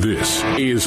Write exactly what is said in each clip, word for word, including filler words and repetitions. This is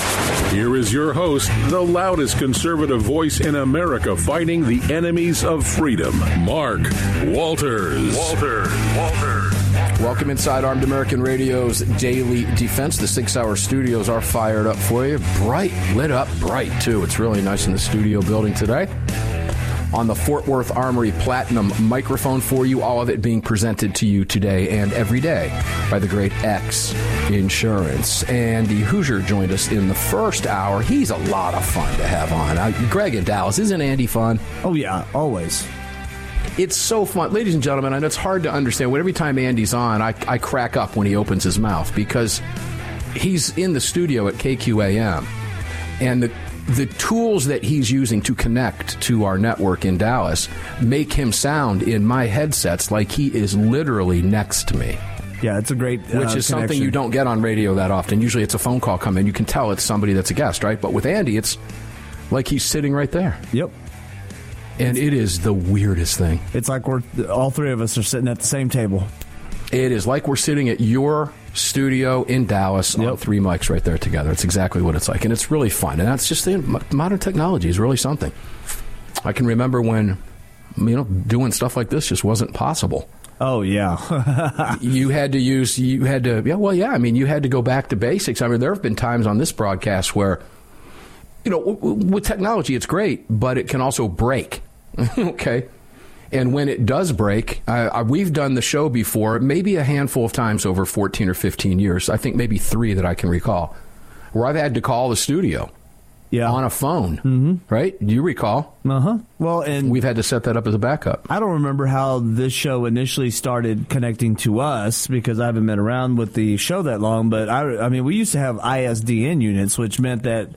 Here is your host, the loudest conservative voice in America fighting the enemies of freedom, Mark Walters. Walter, Walter. Welcome inside Armed American Radio's Daily Defense. The Sig Sauer Studios are fired up for you. Bright, lit up, bright, too. It's really nice in the studio building today. On the Fort Worth Armory Platinum microphone for you, all of it being presented to you today and every day by the great X Insurance. Andy Hoosier joined us in the first hour. He's a lot of fun to have on. I, Greg in Dallas, isn't Andy fun? Oh, yeah, always. It's so fun. Ladies and gentlemen, I know it's hard to understand. Every time Andy's on, I, I crack up when he opens his mouth because he's in the studio at K Q A M, and the The tools that he's using to connect to our network in Dallas make him sound in my headsets like he is literally next to me. Yeah, it's a great uh, Which is connection. Something you don't get on radio that often. Usually it's a phone call come in. You can tell it's somebody that's a guest, right? But with Andy, it's like he's sitting right there. Yep. And it is the weirdest thing. It's like we're all three of us are sitting at the same table. It is like we're sitting at your studio in Dallas on yep. three mics right there together. It's exactly what it's like, and it's really fun. And that's just the modern technology is really something. I can remember when, you know, doing stuff like this just wasn't possible. Oh yeah, you had to use you had to yeah well yeah I mean you had to go back to basics. I mean there have been times on this broadcast where, you know, with technology it's great, but it can also break. Okay. And when it does break, uh, we've done the show before, maybe a handful of times over fourteen or fifteen years. I think maybe three that I can recall, where I've had to call the studio yeah. on a phone. Mm-hmm. Right? Do you recall? Uh-huh. Well, and we've had to set that up as a backup. I don't remember how this show initially started connecting to us because I haven't been around with the show that long. But, I, I mean, we used to have I S D N units, which meant that...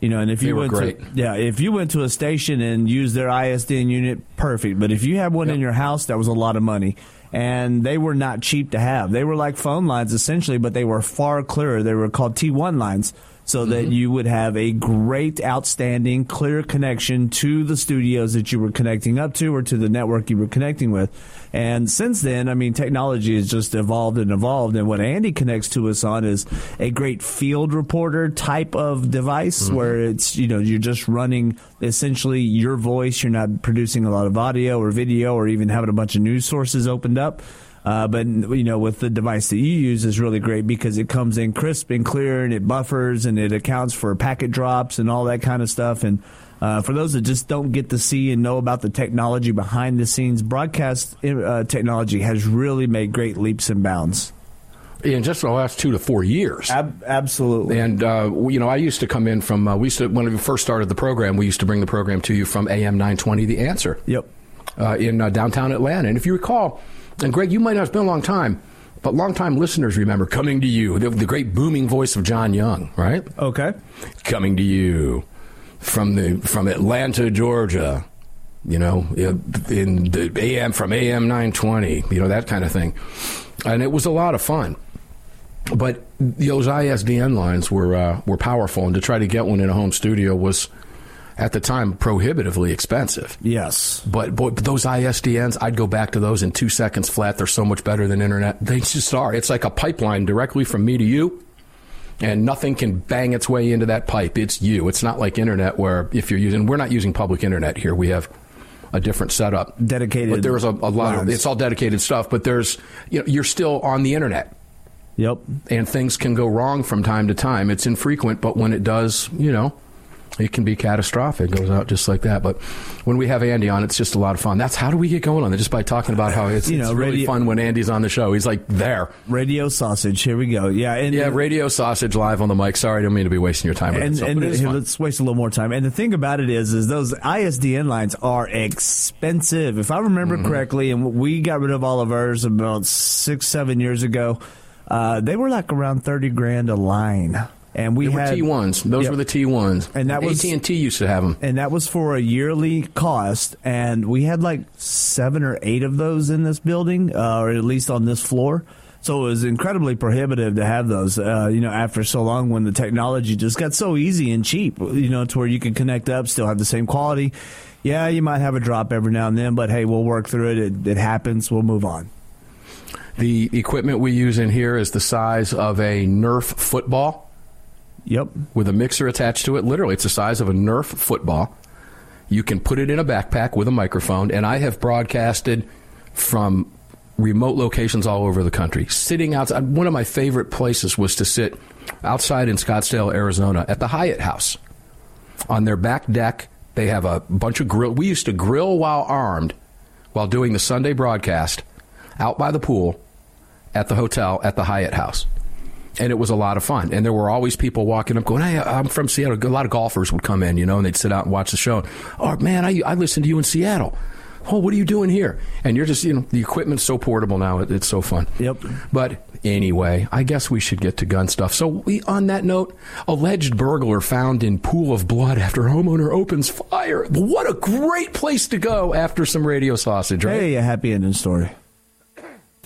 You know, and if they you went to, yeah, if you went to a station and used their I S D N unit, perfect. But if you had one yep. in your house, that was a lot of money, and they were not cheap to have. They were like phone lines essentially, but they were far clearer. They were called T one lines, so mm-hmm. that you would have a great, outstanding, clear connection to the studios that you were connecting up to, or to the network you were connecting with. And since then, I mean, technology has just evolved and evolved. And what Andy connects to us on is a great field reporter type of device mm-hmm. where it's, you know, you're just running essentially your voice. You're not producing a lot of audio or video or even having a bunch of news sources opened up. Uh, but, you know, with the device that you use is really great because it comes in crisp and clear, and it buffers, and it accounts for packet drops and all that kind of stuff. And uh, for those that just don't get to see and know about the technology behind the scenes, broadcast uh, technology has really made great leaps and bounds. In just the last two to four years. Ab- absolutely. And, uh, you know, I used to come in from, uh, we used to, when we first started the program, we used to bring the program to you from A M nine twenty, The Answer. Yep. Uh, in uh, downtown Atlanta. And if you recall... And, Greg, you might not have been a long time, but long-time listeners remember coming to you, the, the great booming voice of John Young, right? Okay. Coming to you from the from Atlanta, Georgia, you know, in the A M from A M nine twenty, you know, that kind of thing. And it was a lot of fun. But those I S D N lines were uh, were powerful, and to try to get one in a home studio was... at the time, prohibitively expensive. Yes. But, boy, but those I S D Ns, I'd go back to those in two seconds flat. They're so much better than internet. They just are. It's like a pipeline directly from me to you, and nothing can bang its way into that pipe. It's you. It's not like internet where if you're using, we're not using public internet here. We have a different setup. Dedicated. But there's a, a lot lines. Of, it's all dedicated stuff, but there's, you know, you're still on the internet. Yep. And things can go wrong from time to time. It's infrequent, but when it does, you know. it can be catastrophic. It goes out just like that. But when we have Andy on, it's just a lot of fun. That's how do we get going on it? Just by talking about how it's, you know, it's radio, really fun when Andy's on the show. He's like there. Radio sausage. Here we go. Yeah. And, yeah. Radio sausage live on the mic. Sorry, I don't mean to be wasting your time. With and, it, so, and it here, let's waste a little more time. And the thing about it is, is those I S D N lines are expensive. If I remember mm-hmm. correctly, and we got rid of all of ours about six, seven years ago. Uh, they were like around thirty grand a line. And we had T ones. Those yep. were the T ones. And that was A T and T used to have them. And that was for a yearly cost. And we had like seven or eight of those in this building, uh, or at least on this floor. So it was incredibly prohibitive to have those, uh, you know, after so long when the technology just got so easy and cheap, you know, to where you can connect up, still have the same quality. Yeah, you might have a drop every now and then, but hey, we'll work through it. It, it happens. We'll move on. The equipment we use in here is the size of a Nerf football. Yep. With a mixer attached to it. Literally, it's the size of a Nerf football. You can put it in a backpack with a microphone, and I have broadcasted from remote locations all over the country. Sitting outside, one of my favorite places was to sit outside in Scottsdale, Arizona, at the Hyatt House. On their back deck, they have a bunch of grill. We used to grill while armed while doing the Sunday broadcast out by the pool at the hotel at the Hyatt House. And it was a lot of fun. And there were always people walking up going, hey, I'm from Seattle. A lot of golfers would come in, you know, and they'd sit out and watch the show. Oh, man, I I listened to you in Seattle. Oh, what are you doing here? And you're just, you know, the equipment's so portable now. It, it's so fun. Yep. But anyway, I guess we should get to gun stuff. So we, on that note, alleged burglar found in pool of blood after homeowner opens fire. What a great place to go after some radio sausage, right? Hey, a happy ending story.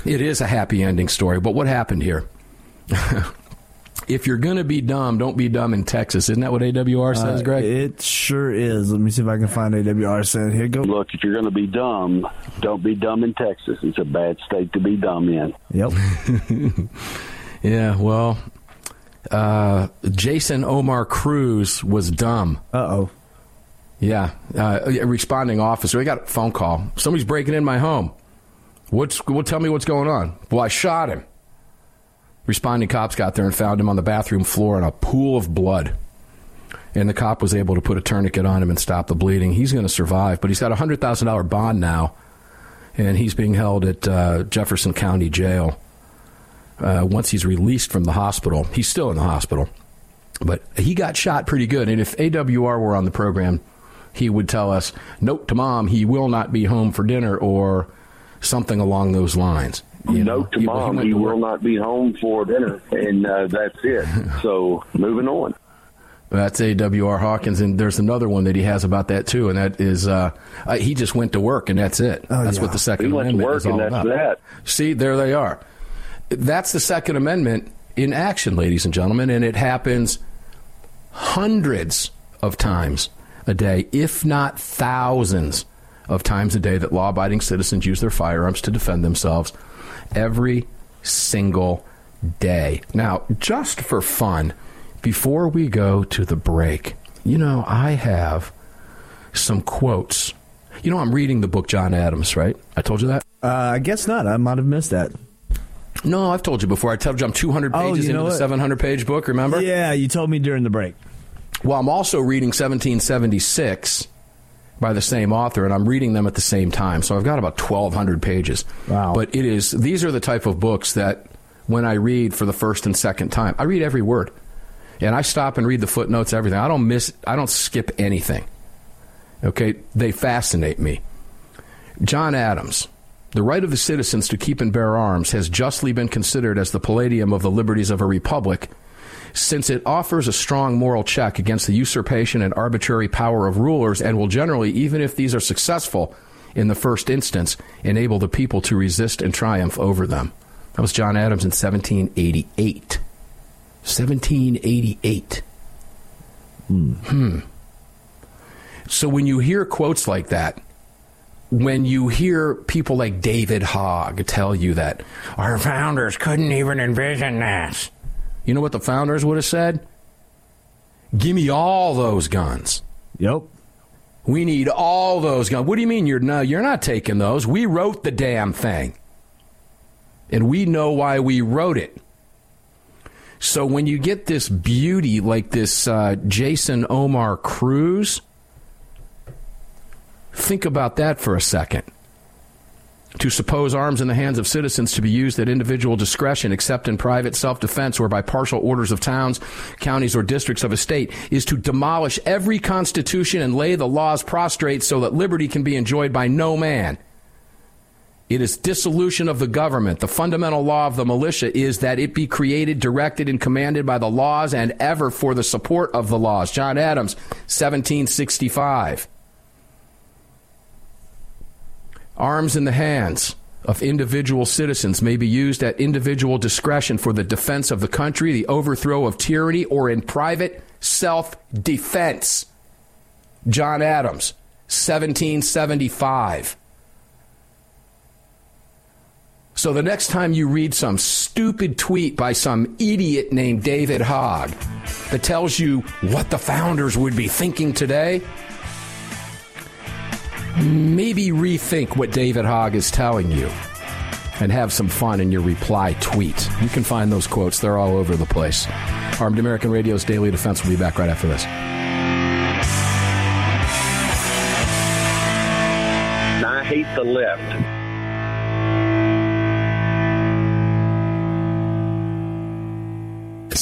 It is a happy ending story. But what happened here? If you're going to be dumb, don't be dumb in Texas. Isn't that what A W R says, uh, Greg? It sure is. Let me see if I can find A W R saying. Here go. Look, if you're going to be dumb, don't be dumb in Texas. It's a bad state to be dumb in. Yep. Yeah, well, uh, Jason Omar Cruz was dumb. Uh-oh. Yeah, uh, a responding officer. We got a phone call. Somebody's breaking in my home. What's? Well, tell me what's going on. Well, I shot him. Responding cops got there and found him on the bathroom floor in a pool of blood. And the cop was able to put a tourniquet on him and stop the bleeding. He's going to survive, but he's got a one hundred thousand dollars bond now, and he's being held at uh, Jefferson County Jail. Uh, once he's released from the hospital, he's still in the hospital, but he got shot pretty good. And if A W R were on the program, he would tell us, note to mom, he will not be home for dinner or something along those lines. You know, note to mom, he will not be home for dinner, and uh, that's it. So, moving on. That's A W R Hawkins, and there's another one that he has about that, too, and that is uh, he just went to work, and that's it. Oh, that's yeah. what the Second he Amendment went to work is all and that's about. That. See, there they are. That's the Second Amendment in action, ladies and gentlemen, and it happens hundreds of times a day, if not thousands of times a day, that law-abiding citizens use their firearms to defend themselves. Every single day. Now, just for fun, before we go to the break, you know, I have some quotes. You know, I'm reading the book John Adams, right? I told you that? Uh, I guess not. I might have missed that. No, I've told you before. I told you I'm two hundred pages oh, you know into what? the seven hundred page book, remember? Yeah, you told me during the break. Well, I'm also reading seventeen seventy-six by the same author, and I'm reading them at the same time. So I've got about twelve hundred pages. Wow. But it is, these are the type of books that when I read for the first and second time, I read every word. And I stop and read the footnotes, everything. I don't miss, I don't skip anything. Okay? They fascinate me. John Adams, the right of the citizens to keep and bear arms has justly been considered as the palladium of the liberties of a republic, since it offers a strong moral check against the usurpation and arbitrary power of rulers and will generally, even if these are successful in the first instance, enable the people to resist and triumph over them. That was John Adams in seventeen eighty-eight. seventeen eighty-eight. Hmm. hmm. So when you hear quotes like that, when you hear people like David Hogg tell you that, our founders couldn't even envision this. You know what the founders would have said? Give me all those guns. Yep. We need all those guns. What do you mean you're no, you're not taking those? We wrote the damn thing. And we know why we wrote it. So when you get this beauty like this uh, Jason Omar Cruz, think about that for a second. To suppose arms in the hands of citizens to be used at individual discretion, except in private self-defense or by partial orders of towns, counties, or districts of a state, is to demolish every constitution and lay the laws prostrate so that liberty can be enjoyed by no man. It is dissolution of the government. The fundamental law of the militia is that it be created, directed, and commanded by the laws and ever for the support of the laws. John Adams, seventeen sixty-five. Arms in the hands of individual citizens may be used at individual discretion for the defense of the country, the overthrow of tyranny, or in private self-defense. John Adams, seventeen seventy-five. So the next time you read some stupid tweet by some idiot named David Hogg that tells you what the founders would be thinking today, maybe rethink what David Hogg is telling you and have some fun in your reply tweet. You can find those quotes. They're all over the place. Armed American Radio's Daily Defense will be back right after this. I hate the left.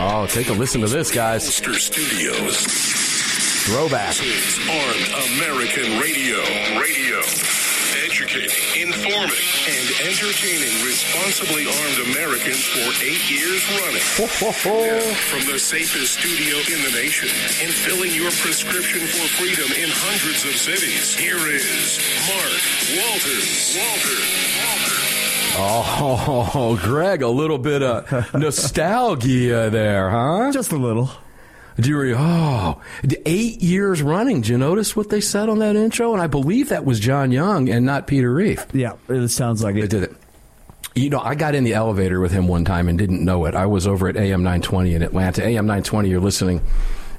Oh, take a listen to this, guys. Mister Studios. Throwback. This is Armed American Radio. Radio. Educating, informing, and entertaining responsibly armed Americans for eight years running. Ho, ho, ho. Now, from the safest studio in the nation and filling your prescription for freedom in hundreds of cities, here is Mark Walters. Walter. Walter. Oh, Greg, a little bit of nostalgia there, huh? Just a little. Do you, oh, eight years running. Do you notice what they said on that intro? And I believe that was John Young and not Peter Reif. Yeah, it sounds like it. They did it. You know, I got in the elevator with him one time and didn't know it. I was over at A M nine twenty in Atlanta. A M nine twenty, you're listening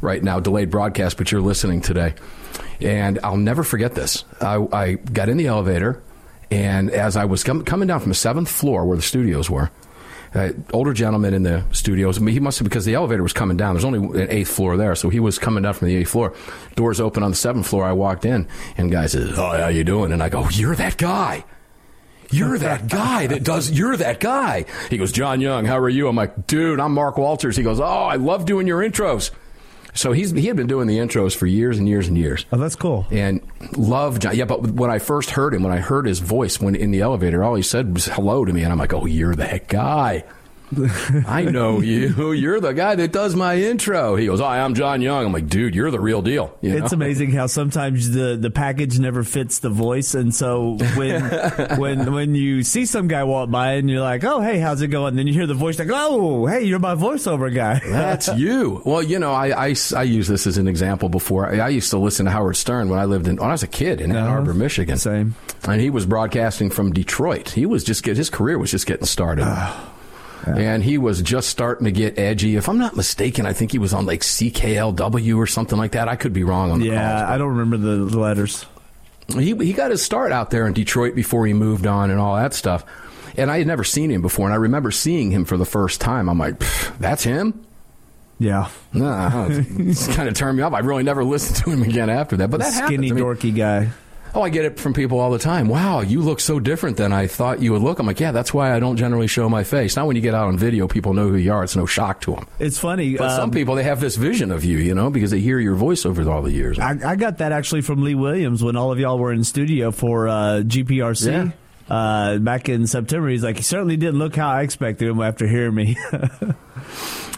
right now, delayed broadcast, but you're listening today. And I'll never forget this. I, I got in the elevator, and as I was com- coming down from the seventh floor where the studios were, Uh, older gentleman in the studios. I mean, he must have, because the elevator was coming down. There's only an eighth floor there, so he was coming down from the eighth floor. Doors open on the seventh floor. I walked in, and guy says, "Oh, how you doing?" And I go, "You're that guy. You're that guy that does. You're that guy." He goes, "John Young, how are you?" I'm like, "Dude, I'm Mark Walters." He goes, "Oh, I love doing your intros." So he's he had been doing the intros for years and years and years. Oh, that's cool. And love John. Yeah, but when I first heard him, when I heard his voice when in the elevator, all he said was hello to me. And I'm like, oh, you're that guy. I know you. You're the guy that does my intro. He goes, hi, I'm John Young. I'm like, dude, you're the real deal. You know? It's amazing how sometimes the, the package never fits the voice. And so when when when you see some guy walk by and you're like, oh, hey, how's it going? And then you hear the voice like, oh, hey, you're my voiceover guy. That's you. Well, you know, I, I, I use this as an example before. I, I used to listen to Howard Stern when I lived in, when I was a kid in Ann uh-huh. Arbor, Michigan. Same. And he was broadcasting from Detroit. He was just get, his career was just getting started. Yeah. And he was just starting to get edgy. If I'm not mistaken, I think he was on like C K L W or something like that. I could be wrong on the yeah, calls. Yeah, I don't remember the letters. He he got his start out there in Detroit before he moved on and all that stuff. And I had never seen him before. And I remember seeing him for the first time. I'm like, that's him? Yeah. Nah, it's kind of turned me off. I really never listened to him again after that. But the that skinny, happens. dorky I mean, guy. Oh, I get it from people all the time. Wow, you look so different than I thought you would look. I'm like, yeah, that's why I don't generally show my face. Now when you get out on video, people know who you are. It's no shock to them. It's funny. But um, some people, they have this vision of you, you know, because they hear your voice over all the years. I, I got that actually from Lee Williams when all of y'all were in studio for uh, G P R C. Yeah. Uh, back in September, he's like, he certainly didn't look how I expected him after hearing me.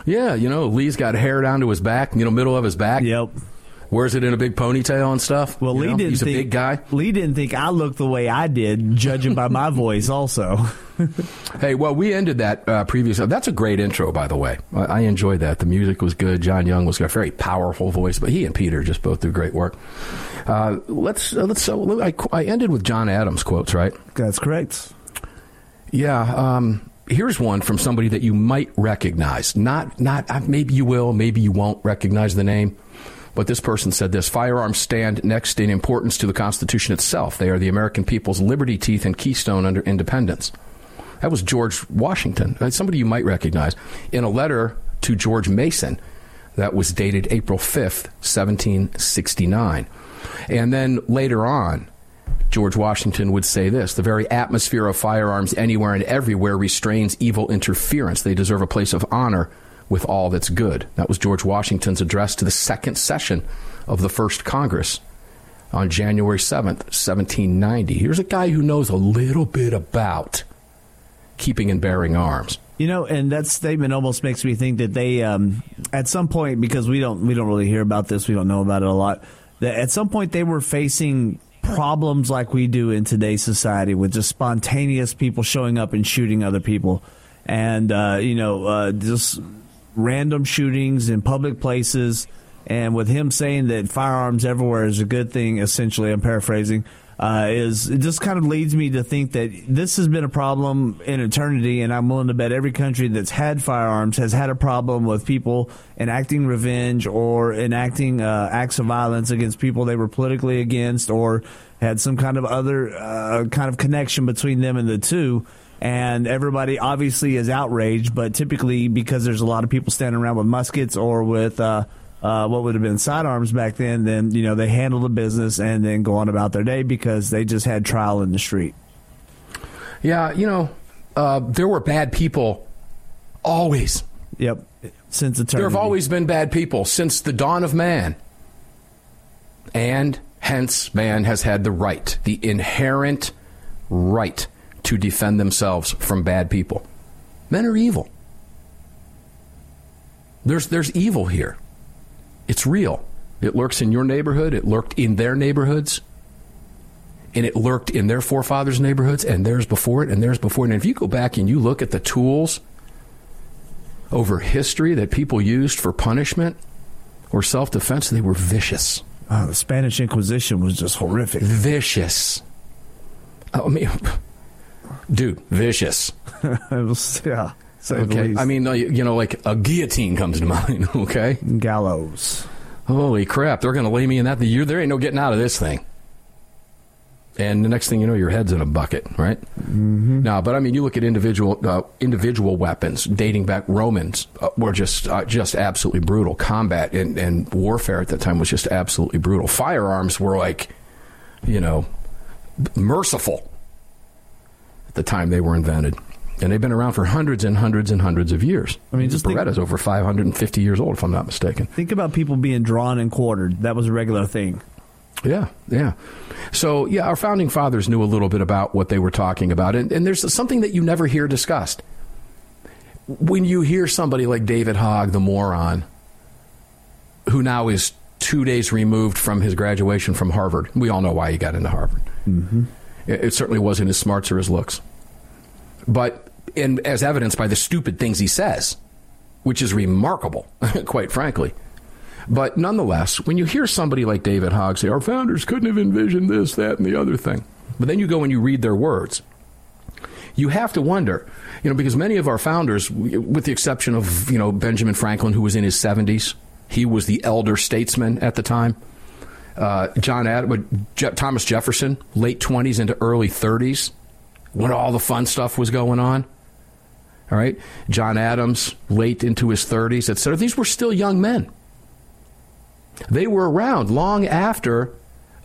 Yeah, you know, Lee's got hair down to his back, you know, middle of his back. Yep. Wears it in a big ponytail and stuff. Well, Lee you know, didn't he's a think, big guy. Lee didn't think I looked the way I did, judging by my voice also. Hey, well, we ended that uh, previous. That's a great intro, by the way. I, I enjoyed that. The music was good. John Young was got a very powerful voice, but he and Peter just both do great work. Uh, let's uh, let's. So uh, I, I ended with John Adams quotes, right? That's correct. Yeah. Um, here's one from somebody that you might recognize. Not not maybe you will, maybe you won't recognize the name. But this person said this: firearms stand next in importance to the Constitution itself. They are the American people's liberty teeth and keystone under independence. That was George Washington. That's somebody you might recognize. In a letter to George Mason that was dated April fifth, seventeen sixty-nine. And then later on, George Washington would say this: the very atmosphere of firearms anywhere and everywhere restrains evil interference. They deserve a place of honor with all that's good. That was George Washington's address to the second session of the first Congress on January seventh, seventeen ninety. Here's a guy who knows a little bit about keeping and bearing arms. You know, and that statement almost makes me think that they, um, at some point, because we don't we don't really hear about this, we don't know about it a lot, that at some point they were facing problems like we do in today's society with just spontaneous people showing up and shooting other people. and, uh, you know, uh, just random shootings in public places. And with him saying that firearms everywhere is a good thing, essentially, I'm paraphrasing, uh, is it just kind of leads me to think that this has been a problem in eternity, and I'm willing to bet every country that's had firearms has had a problem with people enacting revenge or enacting uh, acts of violence against people they were politically against or had some kind of other uh, kind of connection between them and the two. And everybody obviously is outraged, but typically because there's a lot of people standing around with muskets or with uh, – Uh, what would have been sidearms back then, then, you know, they handle the business and then go on about their day because they just had trial in the street. Yeah, you know, uh, there were bad people always. Yep, since eternity. There have always been bad people since the dawn of man. And hence man has had the right, the inherent right to defend themselves from bad people. Men are evil. There's there's evil here. It's real. It lurks in your neighborhood. It lurked in their neighborhoods. And it lurked in their forefathers' neighborhoods and theirs before it and theirs before it. And if you go back and you look at the tools over history that people used for punishment or self-defense, they were vicious. Oh, the Spanish Inquisition was just horrific. Vicious. I mean, dude, vicious. It was, yeah. Okay, I mean, you know, like a guillotine comes to mind, okay? Gallows. Holy crap, they're going to lay me in that. You, there ain't no getting out of this thing. And the next thing you know, your head's in a bucket, right? Mm-hmm. No, but I mean, you look at individual uh, individual weapons dating back. Romans uh, were just uh, just absolutely brutal. Combat and, and warfare at that time was just absolutely brutal. Firearms were like, you know, merciful at the time they were invented. And they've been around for hundreds and hundreds and hundreds of years. I mean, just Beretta's over five hundred fifty years old, if I'm not mistaken. Think about people being drawn and quartered. That was a regular thing. Yeah, yeah. So, yeah, our founding fathers knew a little bit about what they were talking about. And, and there's something that you never hear discussed. When you hear somebody like David Hogg, the moron, who now is two days removed from his graduation from Harvard. We all know why he got into Harvard. Mm-hmm. It, it certainly wasn't his smarts or his looks. But... and as evidenced by the stupid things he says, which is remarkable, quite frankly. But nonetheless, when you hear somebody like David Hogg say, our founders couldn't have envisioned this, that, and the other thing. But then you go and you read their words. You have to wonder, you know, because many of our founders, with the exception of, you know, Benjamin Franklin, who was in his seventies, he was the elder statesman at the time. Uh, John Adams, Je- Thomas Jefferson, late twenties into early thirties, when all the fun stuff was going on. All right. John Adams, late into his thirties, et cetera. These were still young men. They were around long after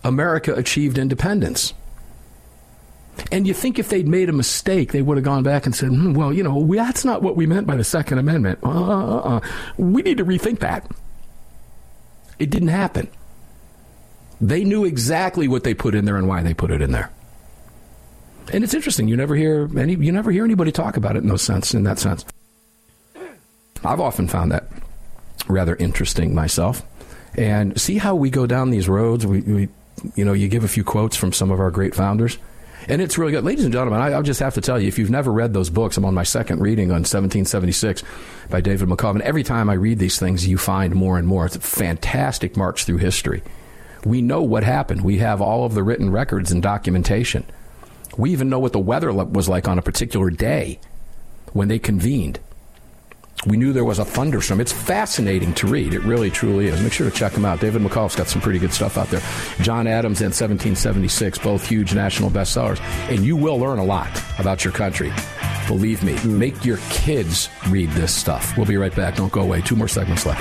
America achieved independence. And you think if they'd made a mistake, they would have gone back and said, hmm, well, you know, we, that's not what we meant by the Second Amendment. Uh, uh, uh. We need to rethink that. It didn't happen. They knew exactly what they put in there and why they put it in there. And it's interesting. You never hear any. You never hear anybody talk about it in those sense. In that sense, I've often found that rather interesting myself. And see how we go down these roads. We, we you know, you give a few quotes from some of our great founders, and it's really good, ladies and gentlemen. I, I'll just have to tell you, if you've never read those books, I'm on my second reading on seventeen seventy-six by David McCullough. And every time I read these things, you find more and more. It's a fantastic march through history. We know what happened. We have all of the written records and documentation. We even know what the weather was like on a particular day when they convened. We knew there was a thunderstorm. It's fascinating to read. It really, truly is. Make sure to check them out. David McCullough's got some pretty good stuff out there. John Adams and seventeen seventy-six, both huge national bestsellers. And you will learn a lot about your country. Believe me. Make your kids read this stuff. We'll be right back. Don't go away. Two more segments left.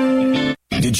Did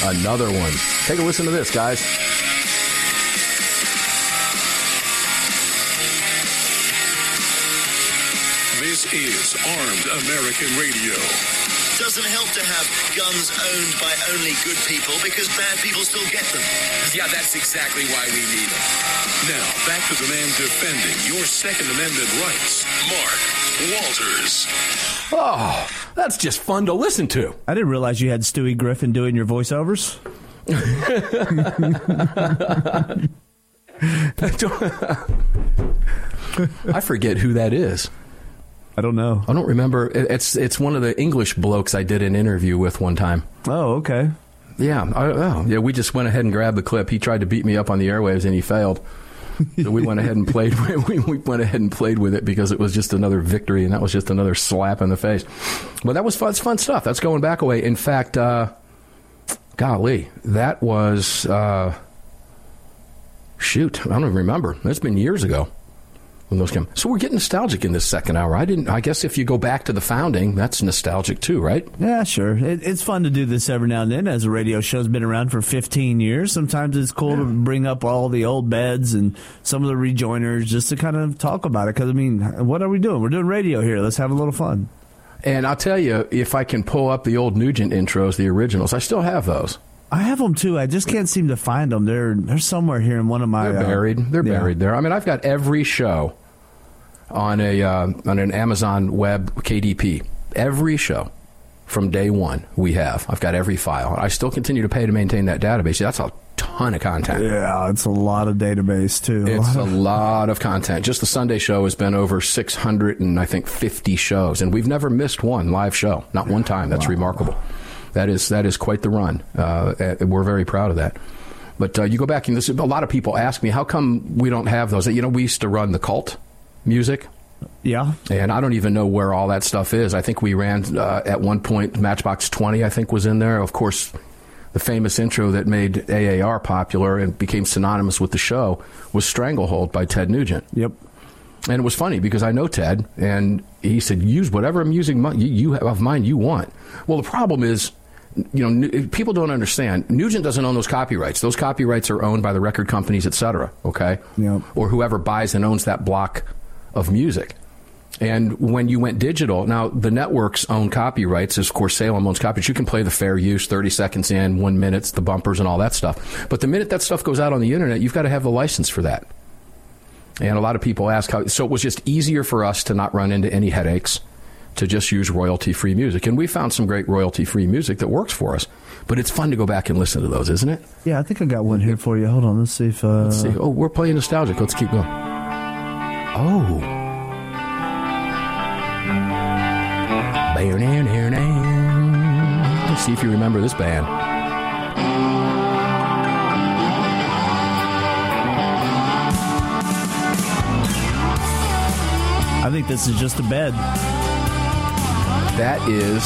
Another one. Take a listen to this, guys. This is Armed American Radio. Doesn't help to have guns owned by only good people, because bad people still get them. Yeah, that's exactly why we need them. Now, back to the man defending your Second Amendment rights, Mark Walters. Oh, that's just fun to listen to. I didn't realize you had Stewie Griffin doing your voiceovers. I forget who that is. I don't know. I don't remember. It's it's one of the English blokes I did an interview with one time. Oh, okay. Yeah. I, oh, yeah. We just went ahead and grabbed the clip. He tried to beat me up on the airwaves, and he failed. So we went ahead and played. We went ahead and played with it because it was just another victory, and that was just another slap in the face. But that was fun, fun stuff. That's going back away. In fact, uh, golly, that was uh, shoot. I don't even remember. That's been years ago when those came. So we're getting nostalgic in this second hour. I didn't. I guess if you go back to the founding, that's nostalgic too, right? Yeah, sure. It, it's fun to do this every now and then. As a radio show's been around for fifteen years, sometimes it's cool yeah. to bring up all the old beds and some of the rejoiners just to kind of talk about it. Because I mean, what are we doing? We're doing radio here. Let's have a little fun. And I'll tell you, if I can pull up the old Nugent intros, the originals, I still have those. I have them, too. I just can't seem to find them. They're they're somewhere here in one of my... They're buried. Uh, they're yeah. buried there. I mean, I've got every show on a uh, on an Amazon Web K D P. Every show from day one we have. I've got every file. I still continue to pay to maintain that database. That's a ton of content. Yeah, it's a lot of database, too. It's a lot of, a lot of content. Just the Sunday show has been over six hundred and I think fifty shows, and we've never missed one live show. Not yeah. one time. That's wow. remarkable. That is that is quite the run. Uh, we're very proud of that. But uh, you go back, and this, a lot of people ask me, how come we don't have those? You know, we used to run the cult music. Yeah. And I don't even know where all that stuff is. I think we ran, uh, at one point, Matchbox twenty, I think, was in there. Of course, the famous intro that made A A R popular and became synonymous with the show was Stranglehold by Ted Nugent. Yep. And it was funny because I know Ted, and he said, use whatever music you have of mine you want. Well, the problem is, you know, people don't understand. Nugent doesn't own those copyrights. Those copyrights are owned by the record companies, et cetera, okay? Yep. Or whoever buys and owns that block of music. And when you went digital, now the networks own copyrights. Of course, Salem owns copyrights. You can play the fair use, thirty seconds in, one minute, the bumpers and all that stuff. But the minute that stuff goes out on the internet, you've got to have the license for that. And a lot of people ask how. So it was just easier for us to not run into any headaches, to just use royalty-free music. And we found some great royalty-free music that works for us. But it's fun to go back and listen to those, isn't it? Yeah, I think I got one here for you. Hold on, let's see if... Uh... Let's see. Oh, we're playing nostalgic. Let's keep going. Oh. Let's see if you remember this band. I think this is just a bed. That is,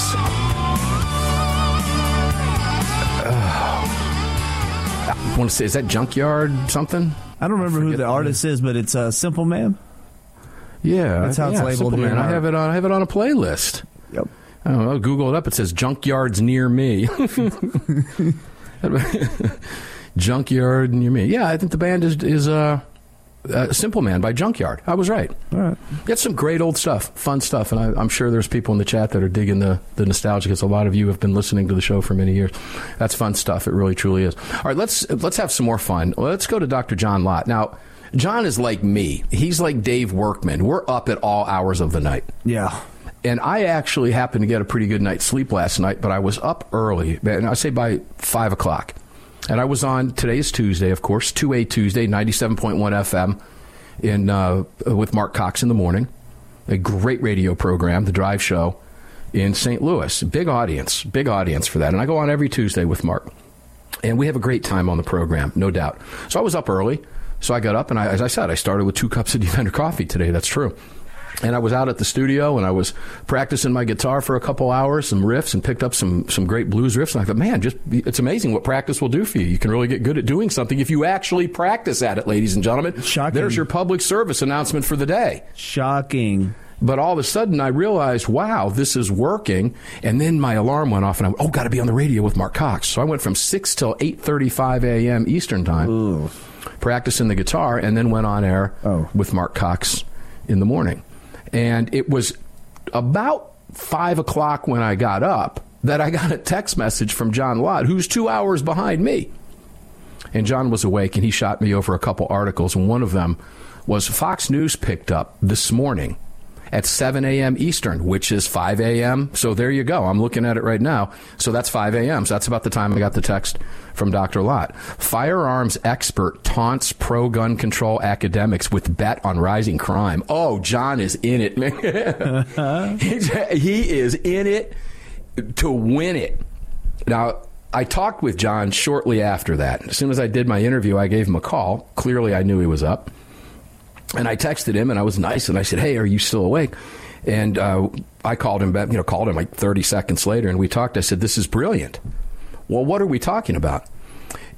uh, I want to say, is that Junkyard something? I don't remember I who the artist is, but it's uh, Simple Man. Yeah, that's how yeah, it's labeled. Simple Man. I have it on. I have it on a playlist. Yep. I don't know. Google it up. It says Junkyard's near me. Junkyard near me. Yeah, I think the band is is uh, uh, Simple Man by Junkyard. I was right. All right. That's some great old stuff, fun stuff, and I, I'm sure there's people in the chat that are digging the, the nostalgia, because a lot of you have been listening to the show for many years. That's fun stuff. It really, truly is. All right, let's let's have some more fun. Let's go to Doctor John Lott. Now, John is like me. He's like Dave Workman. We're up at all hours of the night. Yeah. And I actually happened to get a pretty good night's sleep last night, but I was up early, and I say by five o'clock. And I was on, today's Tuesday, of course, two A Tuesday, ninety-seven point one F M in uh, with Mark Cox in the morning. A great radio program, The Drive Show, in Saint Louis. Big audience, big audience for that. And I go on every Tuesday with Mark. And we have a great time on the program, no doubt. So I was up early. So I got up, and I, as I said, I started with two cups of Defender coffee today. That's true. And I was out at the studio, and I was practicing my guitar for a couple hours, some riffs, and picked up some some great blues riffs. And I thought, man, just it's amazing what practice will do for you. You can really get good at doing something if you actually practice at it, ladies and gentlemen. Shocking. There's your public service announcement for the day. Shocking. But all of a sudden, I realized, wow, this is working. And then my alarm went off, and I went, oh, got to be on the radio with Mark Cox. So I went from six till eight thirty-five a m Eastern time. Ooh. Practicing the guitar, and then went on air oh. with Mark Cox in the morning. And it was about five o'clock when I got up that I got a text message from John Lott, who's two hours behind me. And John was awake, and he shot me over a couple articles, and one of them was Fox News picked up this morning at seven a m Eastern, which is five a m So there you go. I'm looking at it right now. So that's five a m So that's about the time I got the text from Doctor Lott. Firearms expert taunts pro-gun control academics with bet on rising crime. Oh, John is in it, man. He is in it to win it. Now, I talked with John shortly after that. As soon as I did my interview, I gave him a call. Clearly, I knew he was up. And I texted him, and I was nice, and I said, hey, are you still awake? And uh, I called him back, you know, called him like thirty seconds later, and we talked. I said, this is brilliant. Well, what are we talking about?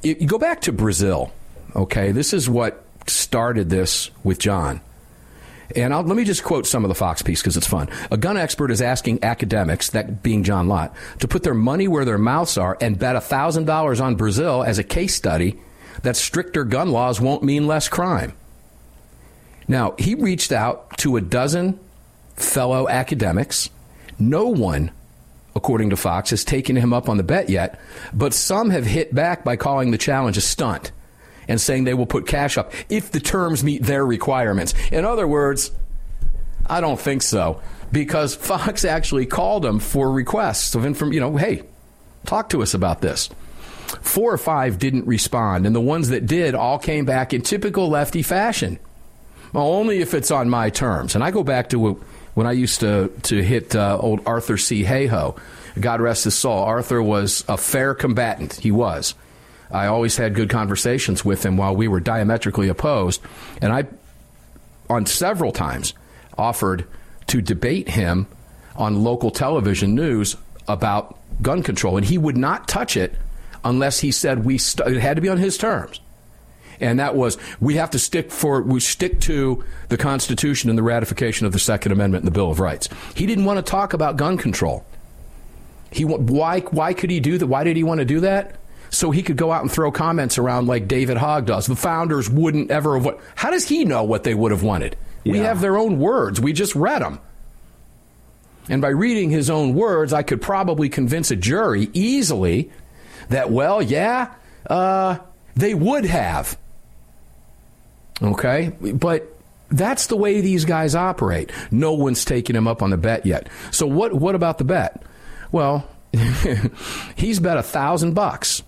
It, you go back to Brazil, okay? This is what started this with John. And I'll, let me just quote some of the Fox piece because it's fun. A gun expert is asking academics, that being John Lott, to put their money where their mouths are and bet one thousand dollars on Brazil as a case study that stricter gun laws won't mean less crime. Now, he reached out to a dozen fellow academics. No one, according to Fox, has taken him up on the bet yet, but some have hit back by calling the challenge a stunt and saying they will put cash up if the terms meet their requirements. In other words, I don't think so, because Fox actually called him for requests of inform, you know, hey, talk to us about this. Four or five didn't respond, and the ones that did all came back in typical lefty fashion. Well, only if it's on my terms. And I go back to when I used to, to hit uh, old Arthur C. Hayhoe. God rest his soul. Arthur was a fair combatant. He was. I always had good conversations with him while we were diametrically opposed. And I, on several times, offered to debate him on local television news about gun control. And he would not touch it unless he said we st- it had to be on his terms. And that was, we have to stick for we stick to the Constitution and the ratification of the Second Amendment and the Bill of Rights. He didn't want to talk about gun control. He why why could he do that? Why did he want to do that? So he could go out and throw comments around like David Hogg does. The founders wouldn't ever have. How does he know what they would have wanted? Yeah. We have their own words. We just read them. And by reading his own words, I could probably convince a jury easily that, well, yeah, uh, they would have. OK, but that's the way these guys operate. No one's taken him up on the bet yet. So what what about the bet? Well, he's bet a thousand bucks.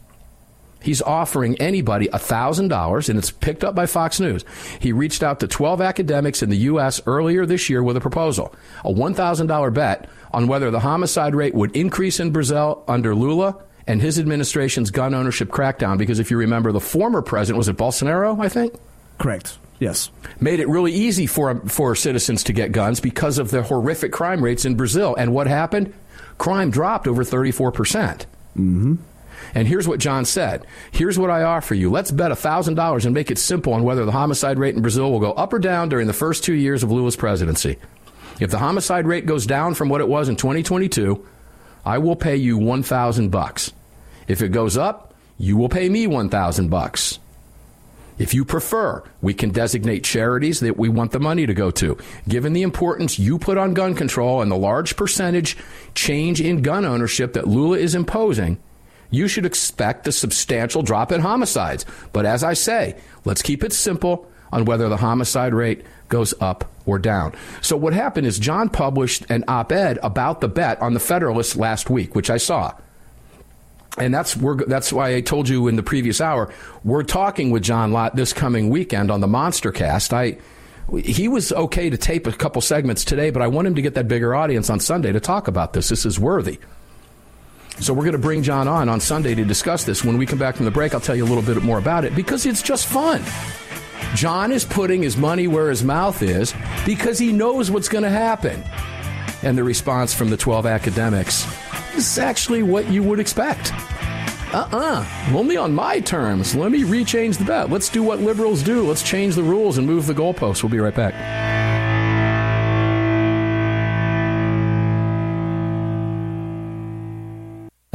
He's offering anybody a thousand dollars, and it's picked up by Fox News. He reached out to twelve academics in the U S earlier this year with a proposal, a one thousand dollar bet on whether the homicide rate would increase in Brazil under Lula and his administration's gun ownership crackdown. Because if you remember, the former president, was it Bolsonaro, I think? Correct. Yes. Made it really easy for for citizens to get guns because of the horrific crime rates in Brazil. And what happened? Crime dropped over thirty-four percent. Mm-hmm. And here's what John said. Here's what I offer you. Let's bet one thousand dollars and make it simple on whether the homicide rate in Brazil will go up or down during the first two years of Lula's presidency. If the homicide rate goes down from what it was in twenty twenty-two, I will pay you one thousand bucks. If it goes up, you will pay me one thousand bucks. If you prefer, we can designate charities that we want the money to go to. Given the importance you put on gun control and the large percentage change in gun ownership that Lula is imposing, you should expect a substantial drop in homicides. But as I say, let's keep it simple on whether the homicide rate goes up or down. So what happened is John published an op-ed about the bet on The Federalist last week, which I saw. And that's we're, that's why I told you in the previous hour, we're talking with John Lott this coming weekend on the Monster Cast. I, he was okay to tape a couple segments today, but I want him to get that bigger audience on Sunday to talk about this. This is worthy. So we're going to bring John on on Sunday to discuss this. When we come back from the break, I'll tell you a little bit more about it because it's just fun. John is putting his money where his mouth is because he knows what's going to happen. And the response from the twelve academics is actually what you would expect. Uh-uh. Only on my terms. Let me rechange the bet. Let's do what liberals do. Let's change the rules and move the goalposts. We'll be right back.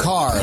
Car,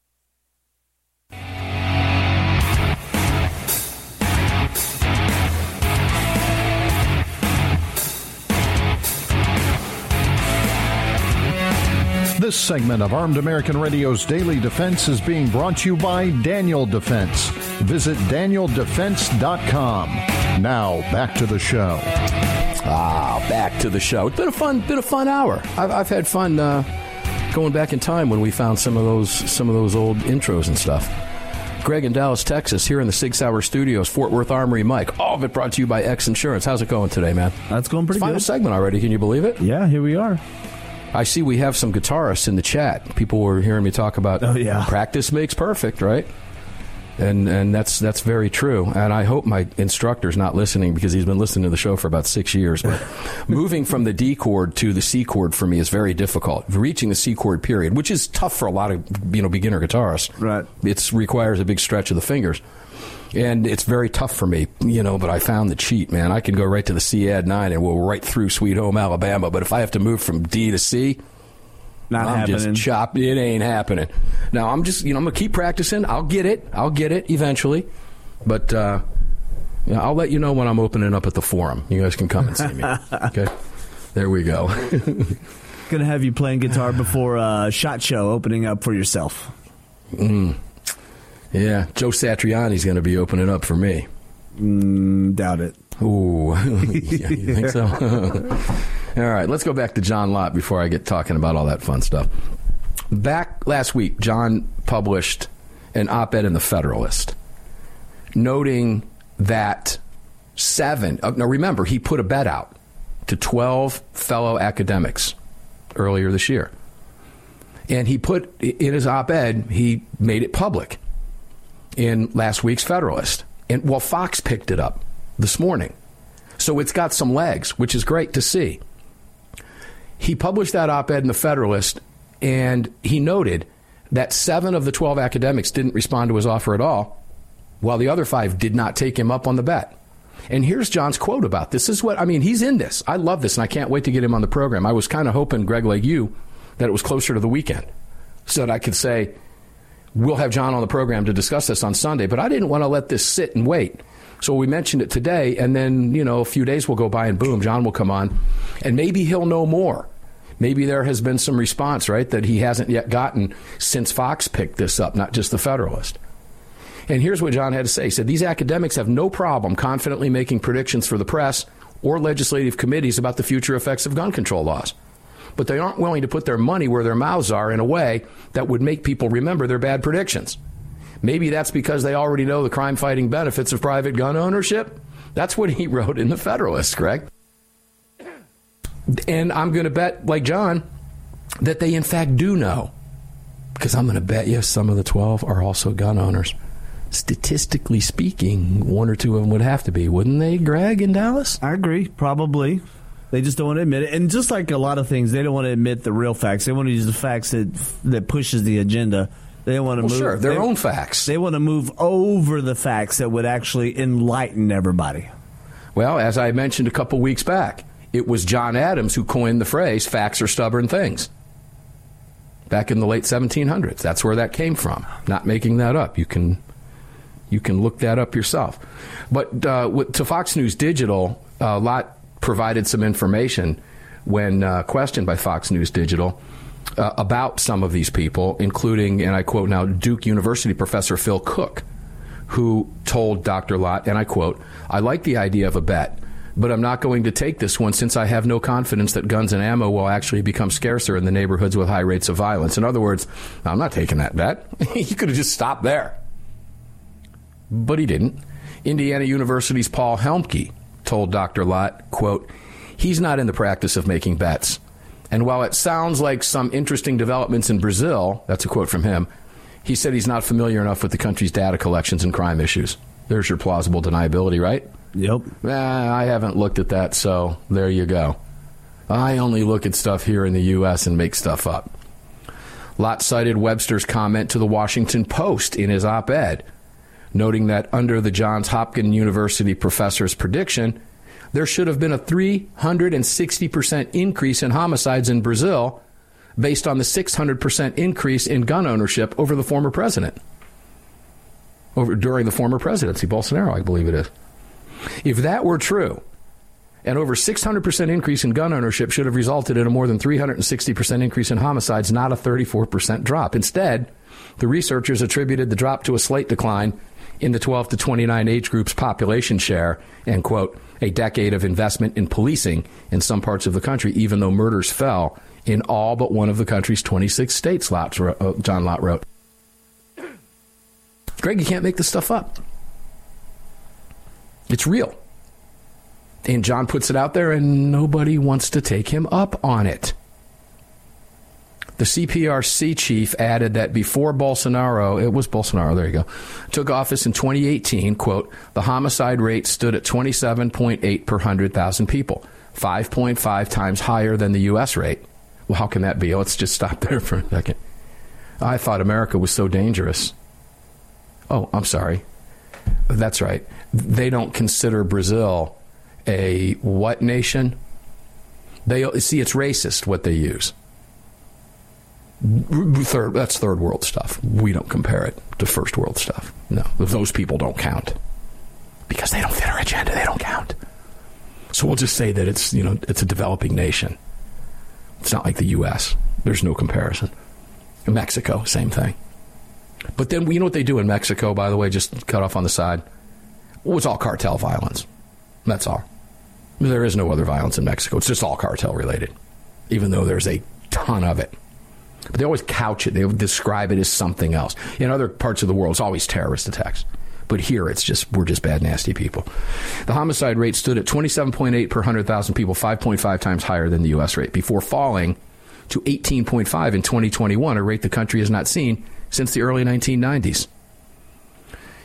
This segment of Armed American Radio's Daily Defense is being brought to you by Daniel Defense. Visit daniel defense dot com. Now, back to the show. Ah, back to the show. It's been a fun, been a fun hour. I've, I've had fun uh, going back in time when we found some of those, some of those old intros and stuff. Greg in Dallas, Texas, here in the Sig Sauer Studios, Fort Worth Armory, Mike. All of it brought to you by X Insurance. How's it going today, man? That's going pretty good. Final segment already. Can you believe it? Yeah, here we are. I see we have some guitarists in the chat. People were hearing me talk about oh, yeah. practice makes perfect, right? And and that's that's very true. And I hope my instructor's not listening because he's been listening to the show for about six years. But moving from the D chord to the C chord for me is very difficult. Reaching the C chord period, which is tough for a lot of you know beginner guitarists. Right. It requires a big stretch of the fingers. And it's very tough for me, you know, but I found the cheat, man. I can go right to the C add nine and we'll right through Sweet Home Alabama. But if I have to move from D to C, Not I'm happening. just chopping. It ain't happening. Now, I'm just, you know, I'm going to keep practicing. I'll get it. I'll get it eventually. But uh, you know, I'll let you know when I'm opening up at the forum. You guys can come and see me. Okay? There we go. Going to have you playing guitar before uh, SHOT Show opening up for yourself. Mm-hmm. Yeah, Joe Satriani's going to be opening up for me. Mm, doubt it. Ooh, yeah, you think so? All right, let's go back to John Lott before I get talking about all that fun stuff. Back last week, John published an op-ed in The Federalist noting that seven... Uh, now, remember, he put a bet out to twelve fellow academics earlier this year. And he put, in his op-ed, he made it public in last week's Federalist. And, well, Fox picked it up this morning. So it's got some legs, which is great to see. He published that op-ed in The Federalist, and he noted that seven of the twelve academics didn't respond to his offer at all, while the other five did not take him up on the bet. And here's John's quote about this. This is what, I mean, he's in this. I love this, and I can't wait to get him on the program. I was kind of hoping, Greg, like you, that it was closer to the weekend so that I could say, we'll have John on the program to discuss this on Sunday. But I didn't want to let this sit and wait. So we mentioned it today, and then, you know, a few days will go by, and boom, John will come on, and maybe he'll know more. Maybe there has been some response, right, that he hasn't yet gotten since Fox picked this up, not just The Federalist. And here's what John had to say. He said, these academics have no problem confidently making predictions for the press or legislative committees about the future effects of gun control laws. But they aren't willing to put their money where their mouths are in a way that would make people remember their bad predictions. Maybe that's because they already know the crime-fighting benefits of private gun ownership. That's what he wrote in The Federalist, Greg. And I'm going to bet, like John, that they in fact do know. Because I'm going to bet you some of the twelve are also gun owners. Statistically speaking, one or two of them would have to be, wouldn't they, Greg, in Dallas? I agree, probably. They just don't want to admit it. And just like a lot of things, they don't want to admit the real facts. They want to use the facts that that pushes the agenda. They want to well, move sure, their they, own facts. They want to move over the facts that would actually enlighten everybody. Well, as I mentioned a couple weeks back, it was John Adams who coined the phrase, facts are stubborn things, back in the late seventeen hundreds. That's where that came from. Not making that up. You can you can look that up yourself. But uh, with, to Fox News Digital, uh, Lott provided some information when uh, questioned by Fox News Digital uh, about some of these people, including, and I quote now, Duke University professor Phil Cook, who told Doctor Lott, and I quote, I like the idea of a bet, but I'm not going to take this one since I have no confidence that guns and ammo will actually become scarcer in the neighborhoods with high rates of violence. In other words, I'm not taking that bet. He could have just stopped there. But he didn't. Indiana University's Paul Helmke told Doctor Lott, quote, he's not in the practice of making bets. And while it sounds like some interesting developments in Brazil, that's a quote from him, he said he's not familiar enough with the country's data collections and crime issues. There's your plausible deniability, right? Yep. Ah, I haven't looked at that, so there you go. I only look at stuff here in the U S and make stuff up. Lott cited Webster's comment to the Washington Post in his op-ed, noting that under the Johns Hopkins University professor's prediction, there should have been a three hundred sixty percent increase in homicides in Brazil based on the six hundred percent increase in gun ownership over the former president. Over during the former presidency, Bolsonaro, I believe it is. If that were true, an over six hundred percent increase in gun ownership should have resulted in a more than three hundred sixty percent increase in homicides, not a thirty-four percent drop. Instead, the researchers attributed the drop to a slight decline in the twelve to twenty-nine age group's population share and, quote, a decade of investment in policing in some parts of the country, even though murders fell in all but one of the country's twenty-six states, John Lott wrote. Greg, you can't make this stuff up. It's real. And John puts it out there, and nobody wants to take him up on it. The C P R C chief added that before Bolsonaro, it was Bolsonaro, there you go, took office in twenty eighteen, quote, the homicide rate stood at twenty-seven point eight per one hundred thousand people, five point five times higher than the U S rate. Well, how can that be? Let's just stop there for a second. I thought America was so dangerous. Oh, I'm sorry. That's right. They don't consider Brazil a what nation? They see, it's racist what they use. Third, that's third world stuff. We don't compare it to first world stuff. No, those people don't count because they don't fit our agenda. They don't count. So we'll just say that it's, you know, it's a developing nation. It's not like the U S. There's no comparison. Mexico, same thing. But then, you know what they do in Mexico, by the way, just cut off on the side? Well, it's all cartel violence. That's all. There is no other violence in Mexico. It's just all cartel related, even though there's a ton of it. But they always couch it. They describe it as something else. In other parts of the world, it's always terrorist attacks. But here, it's just we're just bad, nasty people. The homicide rate stood at twenty-seven point eight per one hundred thousand people, five point five times higher than the U S rate, before falling to eighteen point five in twenty twenty-one, a rate the country has not seen since the early nineteen nineties.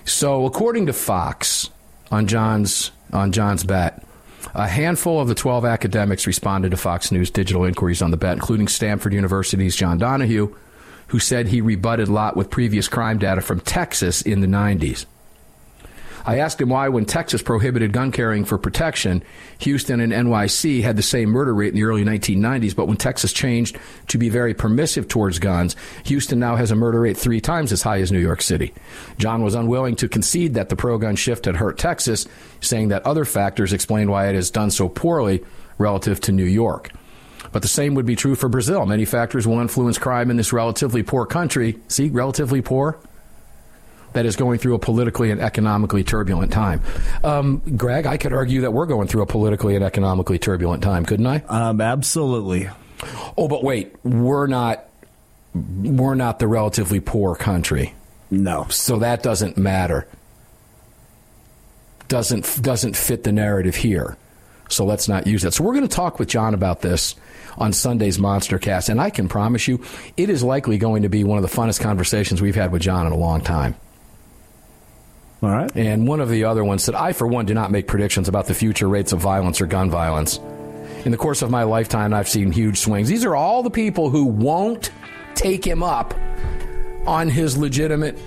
So according to Fox, on John's on John's bet, a handful of the twelve academics responded to Fox News digital inquiries on the bet, including Stanford University's John Donahue, who said he rebutted Lott with previous crime data from Texas in the nineties. I asked him why, when Texas prohibited gun carrying for protection, Houston and N Y C had the same murder rate in the early nineteen nineties, but when Texas changed to be very permissive towards guns, Houston now has a murder rate three times as high as New York City. John was unwilling to concede that the pro-gun shift had hurt Texas, saying that other factors explain why it has done so poorly relative to New York. But the same would be true for Brazil. Many factors will influence crime in this relatively poor country. See, relatively poor? That is going through a politically and economically turbulent time. Um, Greg, I could argue that we're going through a politically and economically turbulent time, couldn't I? Um, absolutely. Oh, but wait, we're not we're not the relatively poor country. No. So that doesn't matter. Doesn't doesn't fit the narrative here. So let's not use that. So we're going to talk with John about this on Sunday's Monster Cast, and I can promise you it is likely going to be one of the funnest conversations we've had with John in a long time. All right. And one of the other ones said, I, for one, do not make predictions about the future rates of violence or gun violence. In the course of my lifetime, I've seen huge swings. These are all the people who won't take him up on his legitimate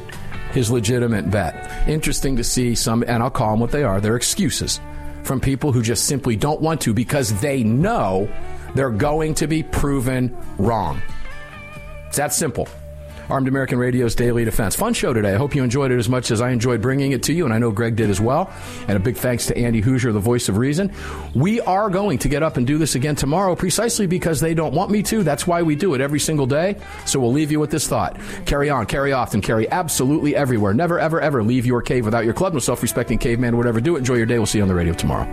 his legitimate bet. Interesting to see some, and I'll call them what they are, they're excuses from people who just simply don't want to because they know they're going to be proven wrong. It's that simple. Armed American Radio's Daily Defense. Fun show today. I hope you enjoyed it as much as I enjoyed bringing it to you, and I know Greg did as well. And a big thanks to Andy Hoosier, the voice of reason. We are going to get up and do this again tomorrow precisely because they don't want me to. That's why we do it every single day. So we'll leave you with this thought. Carry on, carry often, carry absolutely everywhere. Never, ever, ever leave your cave without your club. No self-respecting caveman would ever do it. Enjoy your day. We'll see you on the radio tomorrow.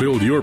Filled your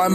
I'm